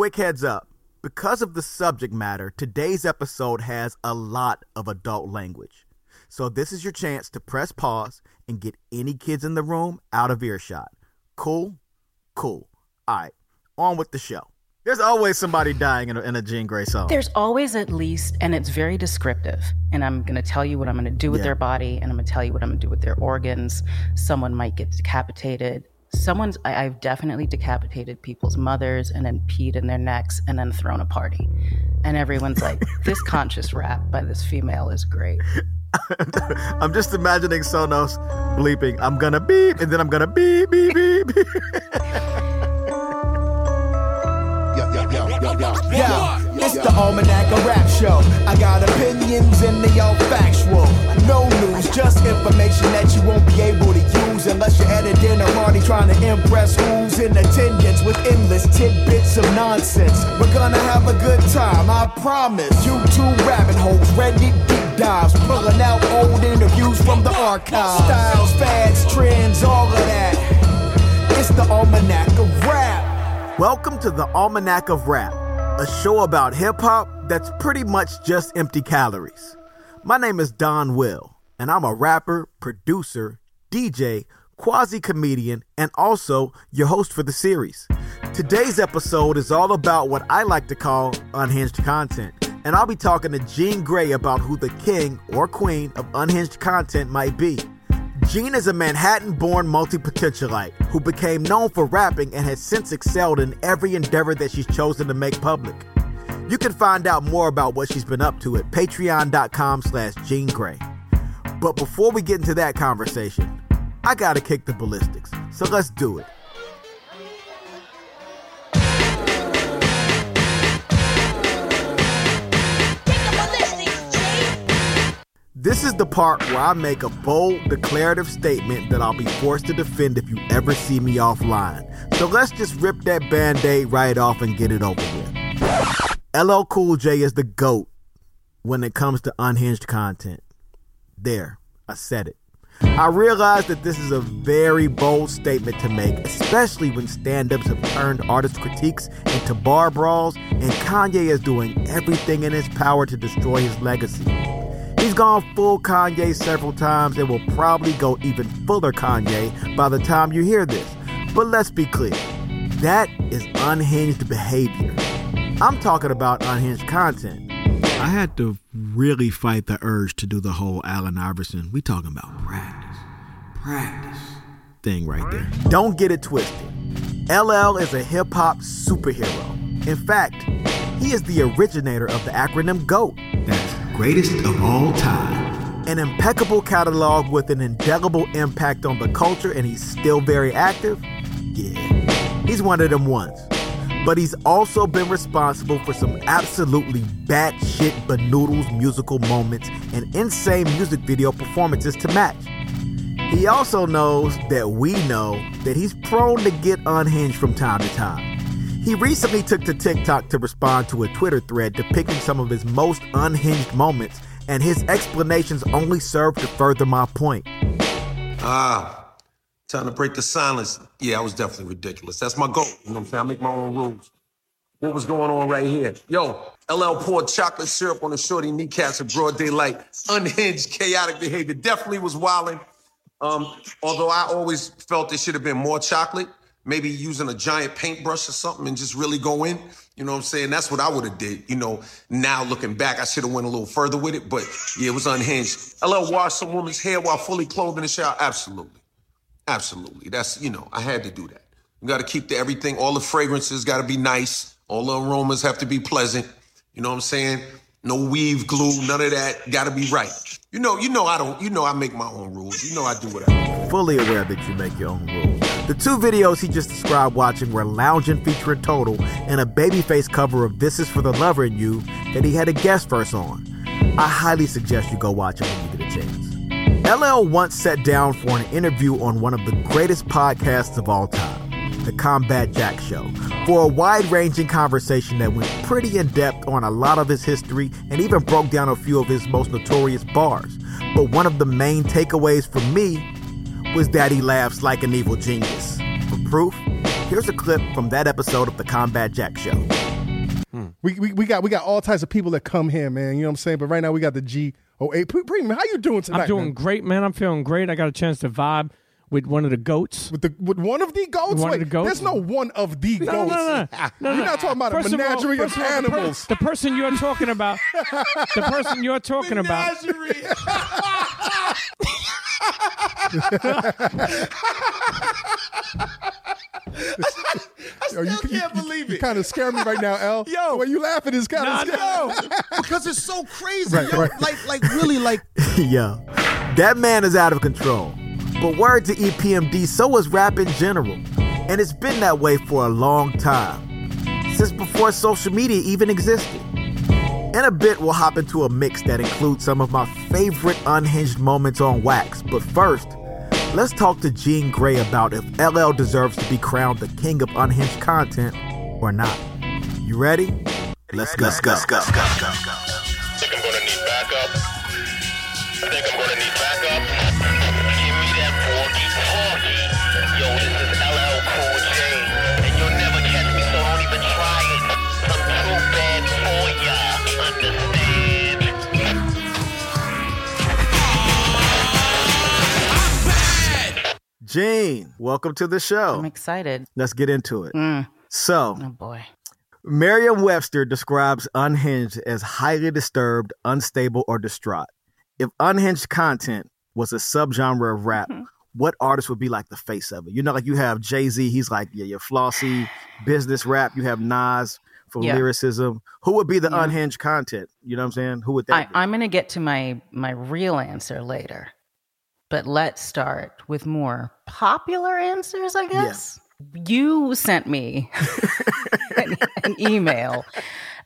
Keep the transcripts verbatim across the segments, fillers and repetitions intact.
quick heads up. Because of the subject matter, today's episode has a lot of adult language. So this is your chance to press pause and get any kids in the room out of earshot. Cool? Cool. All right, on with the show. There's always somebody dying in a, in a Jean Grae song. There's always at least, and it's very descriptive. And I'm going to tell you what I'm going to do with yeah. their body, and I'm going to tell you what I'm going to do with their organs. Someone might get decapitated. Someone's, I, I've definitely decapitated people's mothers and then peed in their necks and then thrown a party. And everyone's like, this conscious rap by this female is great. I'm just imagining Sonos bleeping, I'm going to beep, and then I'm going to beep, beep, beep, beep. Yo, yo, yo, yo, it's the Almanac of Rap Show. I got opinions and they all factual. No news, just information that you won't be able to use unless you're at a dinner party trying to impress who's in attendance with endless tidbits of nonsense. We're gonna have a good time, I promise. YouTube rabbit holes, Reddit deep dives, pulling out old interviews from the archives. Styles, fads, trends, all of that. It's the Almanac of Rap. Welcome to the Almanac of Rap, a show about hip-hop that's pretty much just empty calories. My name is Don Will, and I'm a rapper, producer, D J, quasi-comedian, and also your host for the series. Today's episode is all about what I like to call unhinged content, and I'll be talking to Jean Grae about who the king or queen of unhinged content might be. Jean is a Manhattan-born multi-potentialite who became known for rapping and has since excelled in every endeavor that she's chosen to make public. You can find out more about what she's been up to at patreon.com slash Jean Grae. But before we get into that conversation, I gotta kick the ballistics, so let's do it. This is the part where I make a bold, declarative statement that I'll be forced to defend if you ever see me offline. So let's just rip that band-aid right off and get it over with. L L Cool J is the GOAT when it comes to unhinged content. There, I said it. I realize that this is a very bold statement to make, especially when stand-ups have turned artist critiques into bar brawls, and Kanye is doing everything in his power to destroy his legacy. He's gone full Kanye several times and will probably go even fuller Kanye by the time you hear this. But let's be clear, that is unhinged behavior. I'm talking about unhinged content. I had to really fight the urge to do the whole Allen Iverson, we talking about practice, practice thing right there. Don't get it twisted. L L is a hip-hop superhero. In fact, he is the originator of the acronym GOAT. That's greatest of all time. An impeccable catalog with an indelible impact on the culture, and he's still very active? Yeah, he's one of them ones. But he's also been responsible for some absolutely batshit banoodles musical moments and insane music video performances to match. He also knows that we know that he's prone to get unhinged from time to time. He recently took to TikTok to respond to a Twitter thread depicting some of his most unhinged moments, and his explanations only served to further my point. Ah, time to break the silence. Yeah, I was definitely ridiculous. That's my goal. You know what I'm saying? I make my own rules. What was going on right here? Yo, L L poured chocolate syrup on a shorty kneecaps in broad daylight. Unhinged, chaotic behavior. Definitely was wilding. Um, although I always felt there should have been more chocolate. Maybe using a giant paintbrush or something and just really go in. You know what I'm saying? That's what I would have did. You know, now looking back, I should have went a little further with it, but yeah, it was unhinged. L L washed some woman's hair while fully clothed in the shower. Absolutely. Absolutely. That's, you know, I had to do that. You got to keep the everything. All the fragrances got to be nice. All the aromas have to be pleasant. You know what I'm saying? No weave glue, none of that. Got to be right. You know, you know I don't, you know I make my own rules. You know I do what I do. Fully aware that you make your own rules. The two videos he just described watching were Loungin' featuring Total and a Babyface cover of This Is For The Lover In You that he had a guest verse on. I highly suggest you go watch it when you get a chance. L L once sat down for an interview on one of the greatest podcasts of all time, the Combat Jack Show, for a wide-ranging conversation that went pretty in-depth on a lot of his history and even broke down a few of his most notorious bars. But one of the main takeaways for me was that he laughs like an evil genius. For proof, here's a clip from that episode of the Combat Jack Show. Mm. We, we we got we got all types of people that come here, man. You know what I'm saying? But right now we got the G O A Premium. How you doing tonight? I'm doing man? great, man. I'm feeling great. I got a chance to vibe with one of the goats. With the with one of the goats? One Wait, of the goats? There's no one of the no, goats. No, no, no. no you're no. not talking about first a menagerie of, all, of animals. The, per- the person you're talking about. The person you're talking menagerie. about. I, I still Yo, you, can't you, believe you, it. You kind of scare me right now, L. Yo, when you laughing is kind of nah, scary. No, because it's so crazy. Right, yo, right. Like, like really, like. Yo, that man is out of control. But word to E P M D, so is rap in general, and it's been that way for a long time, since before social media even existed. In a bit, we'll hop into a mix that includes some of my favorite unhinged moments on wax. But first, let's talk to Jean Grae about if L L deserves to be crowned the king of unhinged content or not. You ready? Let's go. Let's go. Let's go. Let's go. I think I'm going to need backup. I think I'm going to need backup. Give me that porky porky. Yo, this is L L Cool J, and you'll never catch me, so don't even try it. I'm too bad for ya. Understand? Jean, welcome to the show. I'm excited. Let's get into it. Mm. So, oh boy. Merriam-Webster describes unhinged as highly disturbed, unstable, or distraught. If unhinged content was a subgenre of rap, mm-hmm. what artist would be like the face of it? You know, like you have Jay-Z, he's like, yeah, you're flossy, business rap. You have Nas for yeah. lyricism. Who would be the yeah. unhinged content? You know what I'm saying? Who would that I, be? I'm going to get to my my real answer later. But let's start with more popular answers, I guess. Yeah. You sent me an, an email,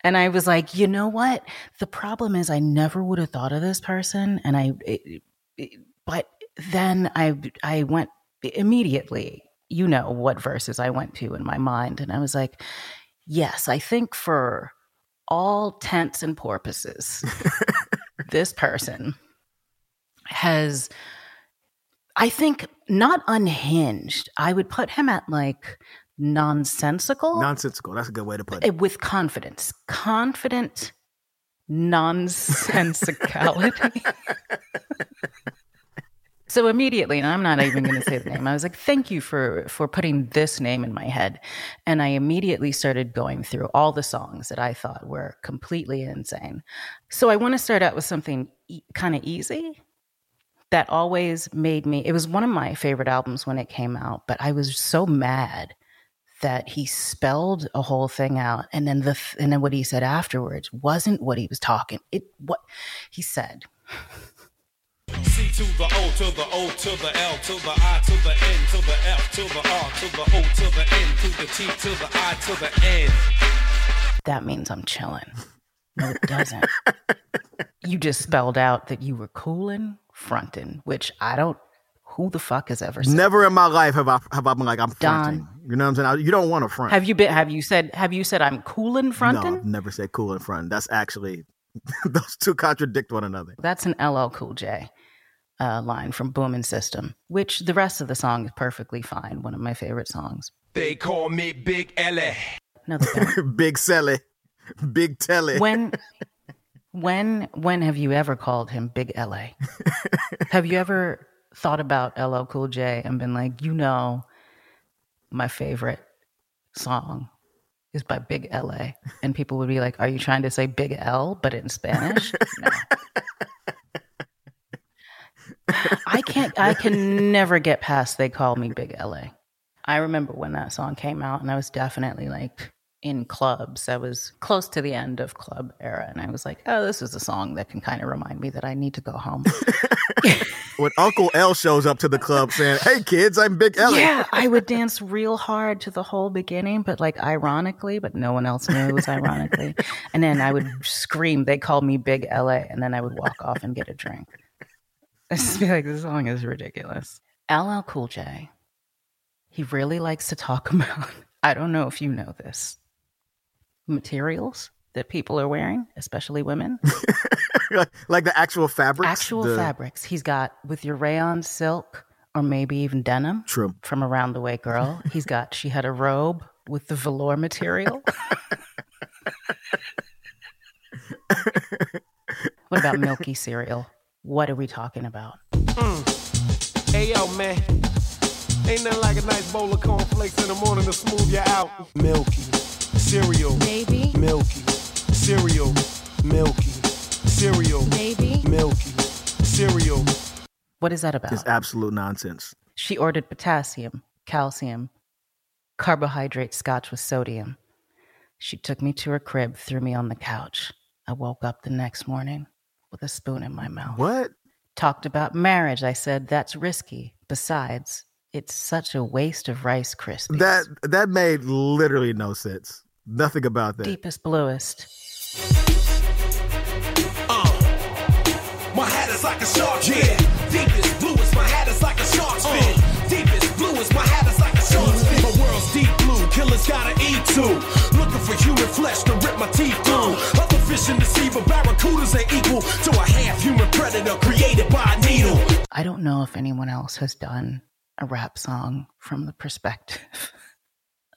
and I was like, you know what? The problem is I never would have thought of this person, and I. It, it, but then I, I went immediately. You know what verses I went to in my mind, and I was like, yes, I think for all intents and purposes, this person has. I think not unhinged. I would put him at like nonsensical. Nonsensical. That's a good way to put it. With confidence. Confident nonsensicality. So immediately, and I'm not even going to say the name, I was like, thank you for, for putting this name in my head. And I immediately started going through all the songs that I thought were completely insane. So I want to start out with something e- kind of easy. That always made me, it was one of my favorite albums when it came out, but I was so mad that he spelled a whole thing out. And then the, and then what he said afterwards wasn't what he was talking. It, what he said. C to the O to the O to the L to the I to the N to the F to the R to the O to the N to the T to the I to the N. That means I'm chilling. No, it doesn't. You just spelled out that you were coolin'. Frontin', which I don't, who the fuck has ever said? Never in my life have I have I been like I'm frontin'. Don, you know what I'm saying? I, you don't want to front. Have you been? Have you said? Have you said I'm coolin' frontin'? No, I've never said coolin' frontin'. That's actually those two contradict one another. That's an L L Cool J uh, line from Boomin' System, which the rest of the song is perfectly fine. One of my favorite songs. They call me Big Ellie. No, Big Selly, Big Telly. When. When when have you ever called him Big L A? Have you ever thought about L L Cool J and been like, you know, my favorite song is by Big L A? And people would be like, are you trying to say Big L, but in Spanish? No. I can't, I can never get past They Call Me Big L A. I remember when that song came out and I was definitely like, in clubs. I was close to the end of club era and I was like, oh, this is a song that can kind of remind me that I need to go home. When Uncle L shows up to the club saying, hey kids, I'm Big L. Yeah, I would dance real hard to the whole beginning, but like ironically, but no one else knew it was ironically. And then I would scream, they called me Big L A, and then I would walk off and get a drink. I just feel like this song is ridiculous. L L Cool J, he really likes to talk about, I don't know if you know this, materials that people are wearing, especially women. like, like the actual fabrics? Actual the... fabrics. He's got, with your rayon silk or maybe even denim. True. From Around the Way Girl. He's got, she had a robe with the velour material. about milky cereal. What are we talking about? Mm. Hey, yo, man. Ain't nothing like a nice bowl of cornflakes in the morning to smooth you out. Milky cereal. Baby. Milky cereal. Milky cereal. Baby. Milky cereal. What is that about? It's absolute nonsense. She ordered potassium, calcium, carbohydrate scotch with sodium. She took me to her crib, threw me on the couch. I woke up the next morning with a spoon in my mouth. What? Talked about marriage. I said, that's risky. Besides, it's such a waste of Rice Krispies. That that made literally no sense. Nothing about that. Deepest, bluest. Uh, my hat is like a shark fin. Yeah. Deepest, bluest. My hat is like a shark fin. Uh, deepest, bluest. My hat is like a shark fin. My world's deep blue. Killers gotta eat too. Looking for human flesh to rip my teeth through. Other fish in the sea, but barracudas ain't equal to a half-human predator created by a needle. I don't know if anyone else has done a rap song from the perspective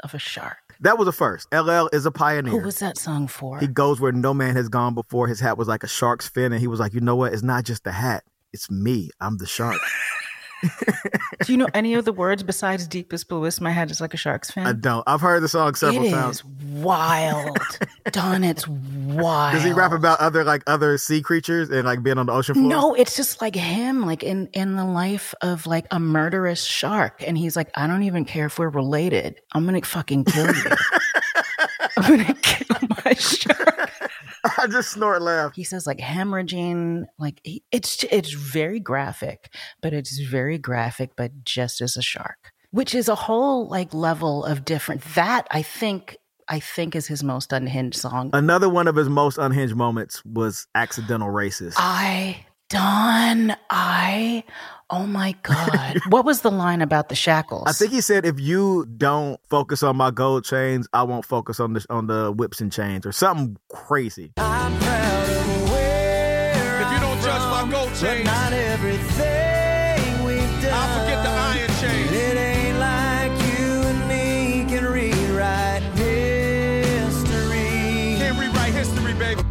of a shark. That was a first. L L is a pioneer. Who was that song for? He goes where no man has gone before. His hat was like a shark's fin, and he was like, you know what? It's not just the hat. It's me. I'm the shark. Do you know any of the words besides deepest, bluest, my hat is like a shark's fin? I don't. I've heard the song several it times. It is wild. Don, it's wild. Does he rap about other like other sea creatures and like being on the ocean floor? No, it's just like him, like in, in the life of like a murderous shark. And he's like, I don't even care if we're related. I'm going to fucking kill you. I'm going to kill my shark. I just snort laugh. He says like hemorrhaging, like he, it's it's very graphic, but it's very graphic, but just as a shark, which is a whole like level of different. That I think I think is his most unhinged song. Another one of his most unhinged moments was accidental racist. I Don, I, oh my God. What was the line about the shackles? I think he said, if you don't focus on my gold chains, I won't focus on the, on the whips and chains or something crazy. I'm proud of where If you don't I'm judge from, my gold chains, not everything we've done. I'll forget the iron chains. It ain't like you and me can rewrite history. Can't rewrite history, baby.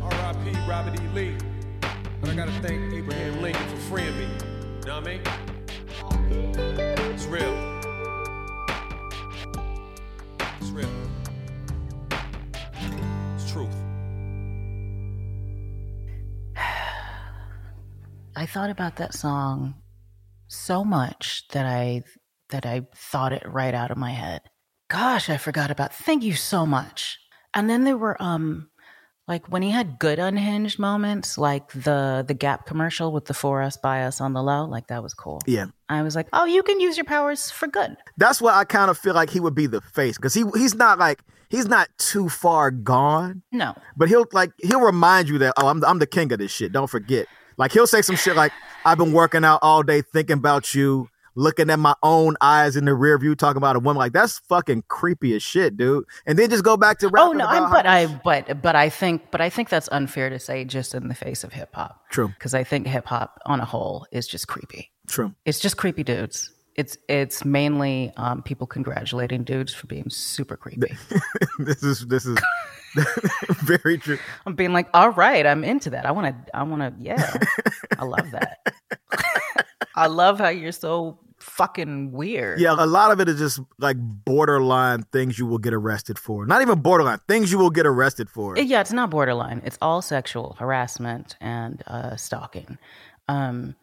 R I P Robert E. Lee. I gotta thank Abraham Lincoln for freeing me. You know what I mean? It's real. It's real. It's truth. I thought about that song so much that I that I thought it right out of my head. Gosh, I forgot about. Thank you so much. And then there were um. Like when he had good unhinged moments, like the the Gap commercial with the for us, by us, on the low, like that was cool. Yeah. I was like, oh, you can use your powers for good. That's why I kind of feel like he would be the face, because he he's not like he's not too far gone. No. But he'll like he'll remind you that, oh, I'm I'm the king of this shit. Don't forget. Like he'll say some shit like, I've been working out all day thinking about you, looking at my own eyes in the rear view, talking about a woman. Like, that's fucking creepy as shit, dude. And then just go back to rapping. Oh no, about I, but I but but I think but I think that's unfair to say just in the face of hip hop. True. Because I think hip hop on a whole is just creepy. True. It's just creepy dudes. It's it's mainly um, people congratulating dudes for being super creepy. this is this is very true. I'm being like, all right, I'm into that. I wanna I wanna yeah. I love that. I love how you're so fucking weird. Yeah, a lot of it is just like borderline things you will get arrested for. Not even borderline, things you will get arrested for. Yeah, it's not borderline. It's all sexual harassment and uh, stalking. Um,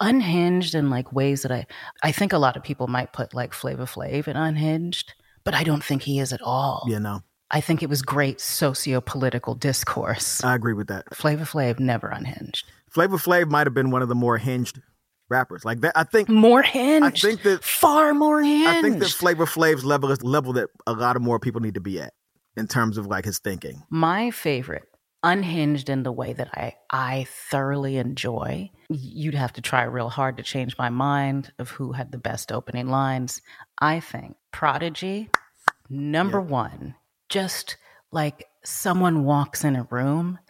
unhinged in like ways that I, I think a lot of people might put like Flavor Flav in unhinged, but I don't think he is at all. Yeah, no. I think it was great socio-political discourse. I agree with that. Flavor Flav, never unhinged. Flavor Flav might have been one of the more hinged rappers. Like that, I think more hinged. I think that far more hinged. I think that Flavor Flav's level is level that a lot of more people need to be at in terms of like his thinking. My favorite, unhinged in the way that I I thoroughly enjoy. You'd have to try real hard to change my mind of who had the best opening lines. I think Prodigy, number yeah. one, just like someone walks in a room.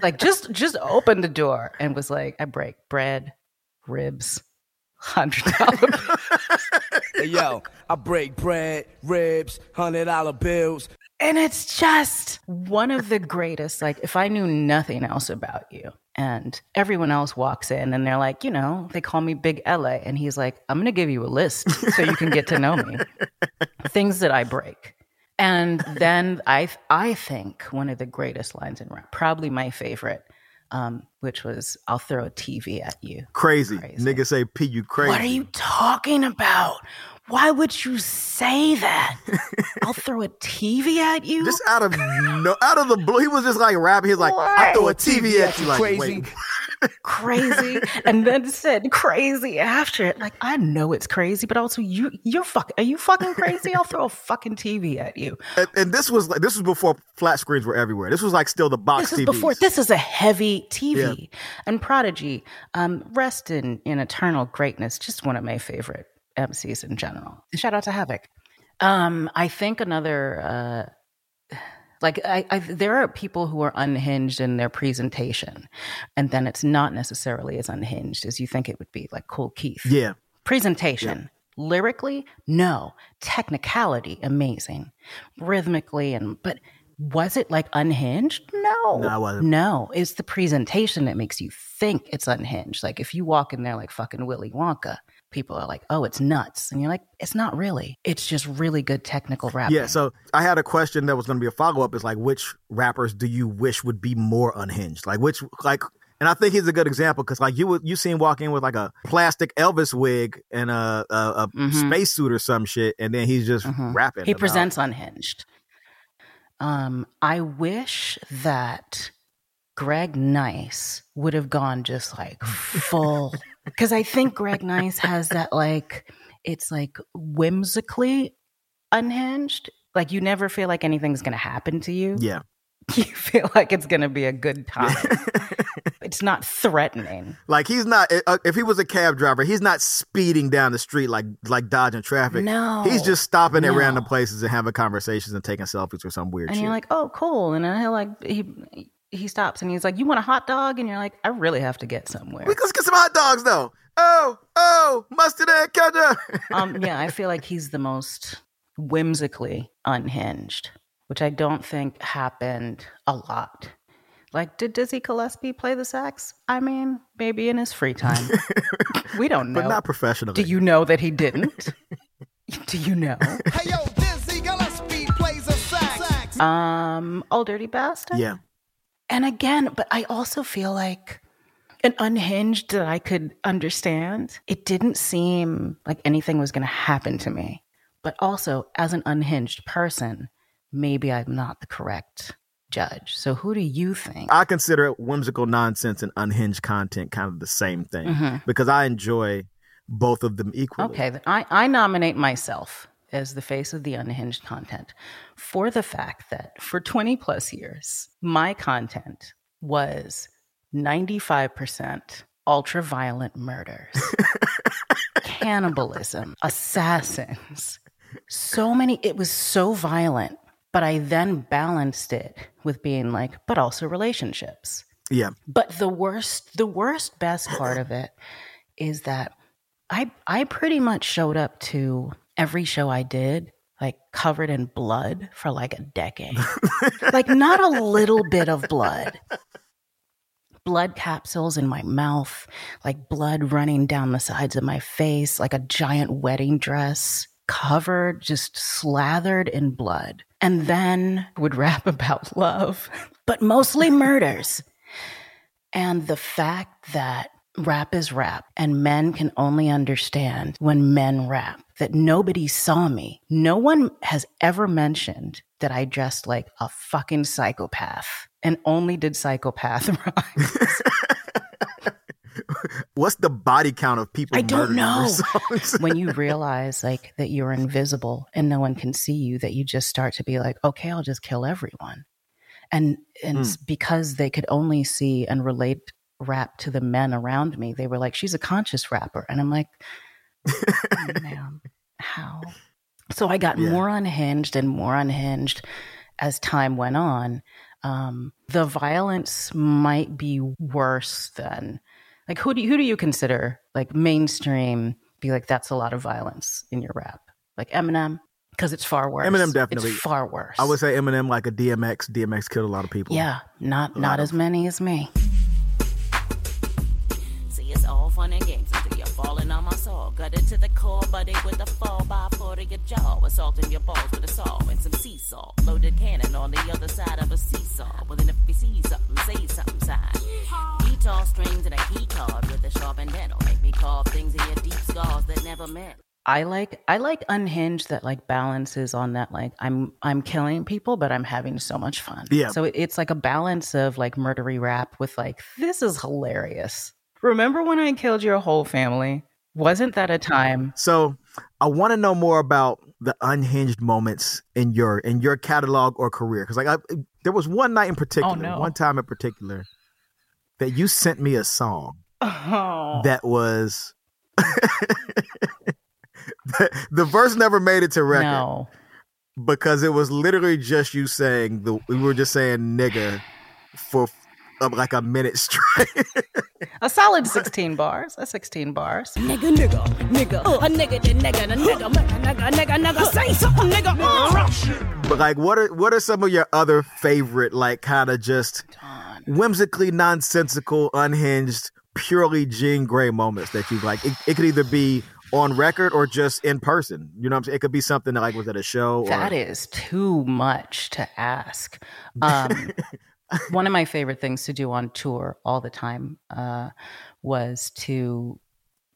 Like just just opened the door and was like, I break bread, ribs, hundred dollars. Hey, yo, I break bread, ribs, one hundred dollar bills. And it's just one of the greatest, like, if I knew nothing else about you and everyone else walks in and they're like, you know, they call me Big L A. And he's like, I'm going to give you a list so you can get to know me. Things that I break. And then I I think one of the greatest lines in rap, probably my favorite, um, which was, I'll throw a T V at you. Crazy. crazy. Niggas say, P, you crazy. What are you talking about? Why would you say that? I'll throw a T V at you? Just out of no, out of the blue. He was just like rapping. He was like, what? I'll throw a T V, T V at you. Like, crazy. Wait. Crazy. And then said crazy after it. Like, I know it's crazy, but also you, you're fucking, are you fucking crazy? I'll throw a fucking T V at you. And, and this was like, this was before flat screens were everywhere. This was like still the box T V. This is T Vs. Before, this is a heavy T V. Yeah. And Prodigy, um, rest in, in eternal greatness. Just one of my favorite M Cs in general. Shout out to Havoc. Um, I think another, uh, like, I, I, there are people who are unhinged in their presentation, and then it's not necessarily as unhinged as you think it would be, like Cool Keith. Yeah. Presentation. Yeah. Lyrically, no. Technicality, amazing. Rhythmically, and but was it like unhinged? No. No, I wasn't. No. It's the presentation that makes you think it's unhinged. Like, if you walk in there like fucking Willy Wonka, people are like, oh, it's nuts. And you're like, it's not really. It's just really good technical rapping. Yeah, so I had a question that was going to be a follow-up. Is like, which rappers do you wish would be more unhinged? Like, which, like, and I think he's a good example because, like, you would, you seen walk in with, like, a plastic Elvis wig and a, a, a mm-hmm. spacesuit or some shit, and then he's just mm-hmm. rapping. He about. presents unhinged. Um, I wish that Greg Nice would have gone just, like, full... Because I think Greg Nice has that, like, it's like whimsically unhinged. Like, you never feel like anything's going to happen to you. Yeah. You feel like it's going to be a good time. It's not threatening. Like, he's not, if he was a cab driver, he's not speeding down the street like like dodging traffic. No. He's just stopping no. at random places and having conversations and taking selfies or some weird and shit. And you're like, oh, cool. And then he'll like, he... He stops and he's like, you want a hot dog? And you're like, I really have to get somewhere. Let's get some hot dogs, though. Oh, oh, mustard and ketchup. um, yeah, I feel like he's the most whimsically unhinged, which I don't think happened a lot. Like, did Dizzy Gillespie play the sax? I mean, maybe in his free time. We don't know. But not professionally. Do you know that he didn't? Do you know? Hey, yo, Dizzy Gillespie plays a sax. Um, Old Dirty Bastard? Yeah. And again, but I also feel like an unhinged that I could understand. It didn't seem like anything was going to happen to me. But also, as an unhinged person, maybe I'm not the correct judge. So who do you think? I consider whimsical nonsense and unhinged content kind of the same thing mm-hmm. because I enjoy both of them equally. Okay, then I, I nominate myself as the face of the unhinged content for the fact that for twenty plus years, my content was ninety-five percent ultra-violent murders, cannibalism, assassins, so many, it was so violent, but I then balanced it with being like, but also relationships. Yeah. But the worst, the worst best part of it is that I, I pretty much showed up to every show I did, like, covered in blood for like a decade. Like, not a little bit of blood. Blood capsules in my mouth, like blood running down the sides of my face, like a giant wedding dress covered, just slathered in blood. And then would rap about love, but mostly murders. And the fact that rap is rap, and men can only understand when men rap. That nobody saw me. No one has ever mentioned that I dressed like a fucking psychopath and only did psychopath rhymes. What's the body count of people? I don't know. When you realize, like, that you're invisible and no one can see you, that you just start to be like, okay, I'll just kill everyone. And and mm. because they could only see and relate rap to the men around me, they were like, she's a conscious rapper. And I'm like, oh, man, how? So I got yeah. more unhinged and more unhinged as time went on. Um, the violence might be worse than, like, who do you, who do you consider, like, mainstream, be like, that's a lot of violence in your rap? like Eminem, because it's far worse. Eminem definitely. It's far worse. I would say Eminem like a D M X. D M X killed a lot of people. Yeah, not not as many as me. See, it's all fun and games until you're falling on my soul. Gutted to the core, buddy, with a fall by four to your jaw. Assaulting your balls with a saw and some seesaw. Loaded cannon on the other side of a seesaw. Well, then if you see something, say something, side. Guitar strings and a key card with a sharpened handle. Make me carve things in your deep scars that never meant. I like I like Unhinged that like balances on that like I'm I'm killing people but I'm having so much fun. Yeah. So it, it's like a balance of like murdery rap with like this is hilarious. Remember when I killed your whole family? Wasn't that a time? So I want to know more about the Unhinged moments in your in your catalog or career, because like I, there was one night in particular, oh, no. one time in particular that you sent me a song oh. that was. The, the verse never made it to record no. because it was literally just you saying the we were just saying nigga for uh, like a minute straight. A solid sixteen bars. A sixteen bars. Nigga, nigga, nigga, uh, a nigga, the nigga, the nigga, nigga, nigga, nigga, nigga, say something, nigga. Uh. But like, what are what are some of your other favorite like kind of just whimsically nonsensical, unhinged, purely Jean Grae moments that you like? It, it could either be on record or just in person. You know what I'm saying? It could be something that like was at a show. Or... That is too much to ask. Um, one of my favorite things to do on tour all the time uh, was to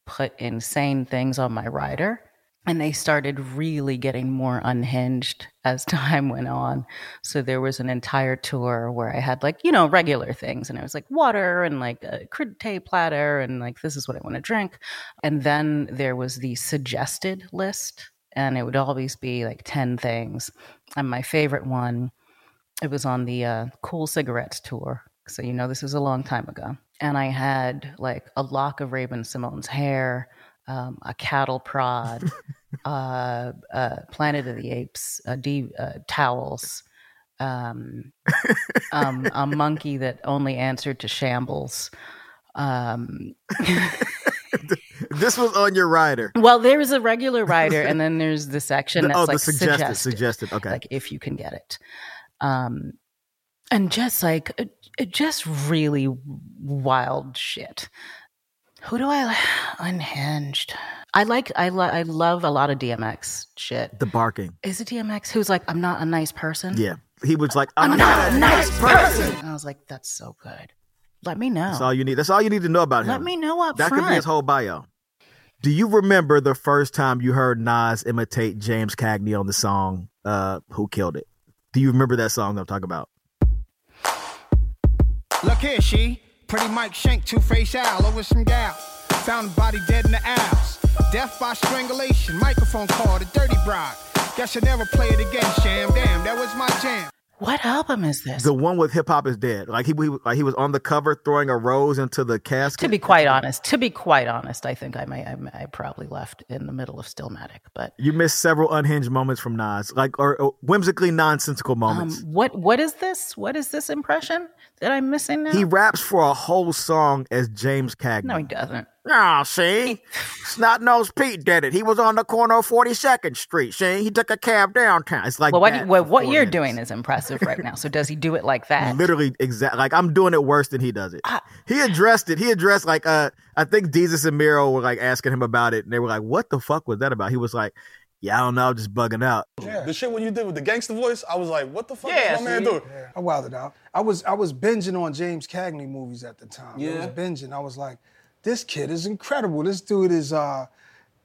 put insane things on my rider. And they started really getting more unhinged as time went on. So there was an entire tour where I had like, you know, regular things. And I was like water and like a crudité platter and like, this is what I want to drink. And then there was the suggested list and it would always be like ten things. And my favorite one, it was on the uh, Cool Cigarettes tour. So, you know, this was a long time ago. And I had like a lock of Raven Simone's hair, um, a cattle prod, uh, uh, Planet of the Apes, uh, D, uh, towels, um, um, a monkey that only answered to shambles. Um, this was on your rider. Well, there is a regular rider, and then there's the section that's oh, like the suggested, suggested, suggested. Okay, like if you can get it, um, and just like just really wild shit. Who do I like? Unhinged. I like, I, lo- I love a lot of D M X shit. The barking. Is it D M X who's like, I'm not a nice person? Yeah. He was like, I'm, I'm not, not a nice, nice person. person. And I was like, that's so good. Let me know. That's all you need. That's all you need to know about him. Let me know up that front. That could be his whole bio. Do you remember the first time you heard Nas imitate James Cagney on the song, uh, Who Killed It? Do you remember that song that I'm talking about? Look here, she. Pretty Mike Shank, two-faced owl over some gal. Found the body dead in the owls. Death by strangulation, microphone call, the dirty bride. Guess I never play it again, sham. Damn, that was my jam. What album is this? The one with Hip Hop Is Dead. Like he, he, like he was on the cover throwing a rose into the casket. To be quite honest, to be quite honest, I think I may, I, I probably left in the middle of Stillmatic. But you missed several unhinged moments from Nas, like or, or whimsically nonsensical moments. Um, what what is this? What is this impression that I'm missing now? He raps for a whole song as James Cagney. No, he doesn't. Oh, see? Snot Nose Pete did it. He was on the corner of forty-second Street. See? He took a cab downtown. It's like well, what, you, well, what you're minutes. doing is impressive right now. So does he do it like that? Literally, exactly. Like, I'm doing it worse than he does it. Uh, he addressed it. He addressed, like, uh, I think Desus and Miro were, like, asking him about it. And they were like, what the fuck was that about? He was like, yeah, I don't know. I'm just bugging out. Yeah. The shit when you did with the gangster voice, I was like, what the fuck yeah, is my see? man doing? Yeah. I wilded out. I was, I was binging on James Cagney movies at the time. Yeah. I was binging. I was like... This kid is incredible. This dude is uh,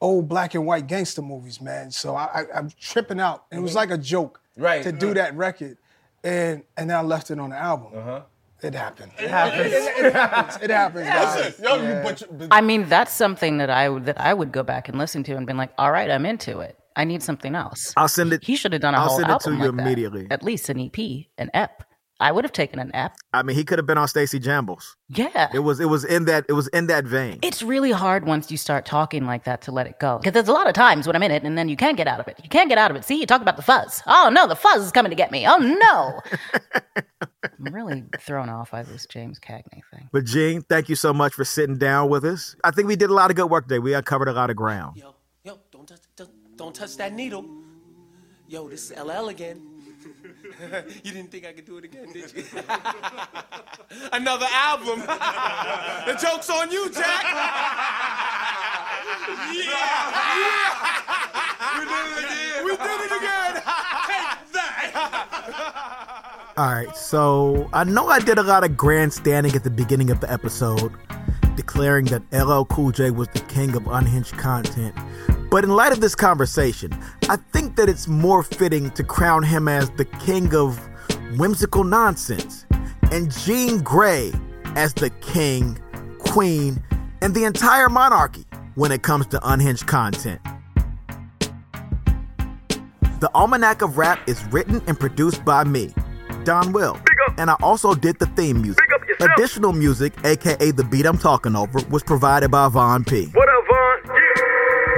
old black and white gangster movies, man. So I, I, I'm tripping out. It was like a joke right. to do yeah. that record. And and I left it on the album. Uh-huh. It happened. It happens. It, it happens. It happens, guys. Yo, yeah. you butch- I mean, that's something that I, that I would go back and listen to and be like, all right, I'm into it. I need something else. I'll send it. He should have done a I'll whole album I'll send it to you like immediately. That. At least an E P, an E P. I would have taken an app. I mean, he could have been on Stacey Jambles. Yeah. It was it was in that it was in that vein. It's really hard once you start talking like that to let it go. Because there's a lot of times when I'm in it and then you can't get out of it. You can't get out of it. See, you talk about the fuzz. Oh, no, the fuzz is coming to get me. Oh, no. I'm really thrown off by this James Cagney thing. But, Jean, thank you so much for sitting down with us. I think we did a lot of good work today. We uncovered a lot of ground. Yo, yo, don't touch, don't. Don't touch that needle. Yo, this is L L again. You didn't think I could do it again, did you? Another album. The joke's on you, Jack. Yeah, yeah. We did it again. We did it again. Take that. All right, so I know I did a lot of grandstanding at the beginning of the episode, declaring that L L Cool J was the king of unhinged content. But in light of this conversation, I think that it's more fitting to crown him as the king of whimsical nonsense, and Jean Grae as the king, queen, and the entire monarchy when it comes to unhinged content. The Almanac of Rap is written and produced by me, Don Will, and I also did the theme music. Additional music, aka the beat I'm talking over, was provided by Von Pea. What up, Von? Yeah.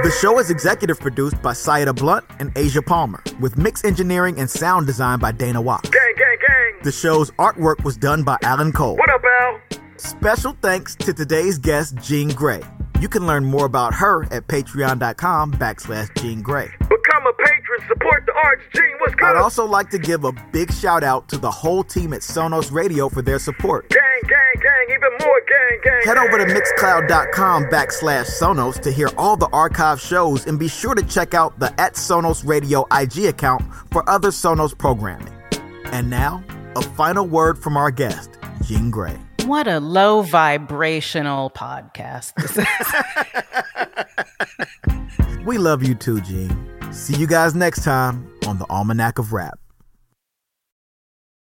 The show is executive produced by Saida Blunt and Asia Palmer, with mix engineering and sound design by Dana Wach. Gang, gang, gang. The show's artwork was done by Alan Cole. What up, Al? Special thanks to today's guest, Jean Grae. You can learn more about her at patreon.com backslash Jean Grae. Become a patron, support the arts, Jean, what's good? I'd also like to give a big shout out to the whole team at Sonos Radio for their support. Gang, gang, gang, even more gang, gang. Head gang. Over to mixcloud.com backslash Sonos to hear all the archive shows, and be sure to check out the at Sonos Radio I G account for other Sonos programming. And now, a final word from our guest, Jean Grae. What a low vibrational podcast this is. We love you too, Jean. See you guys next time on the Almanac of Rap.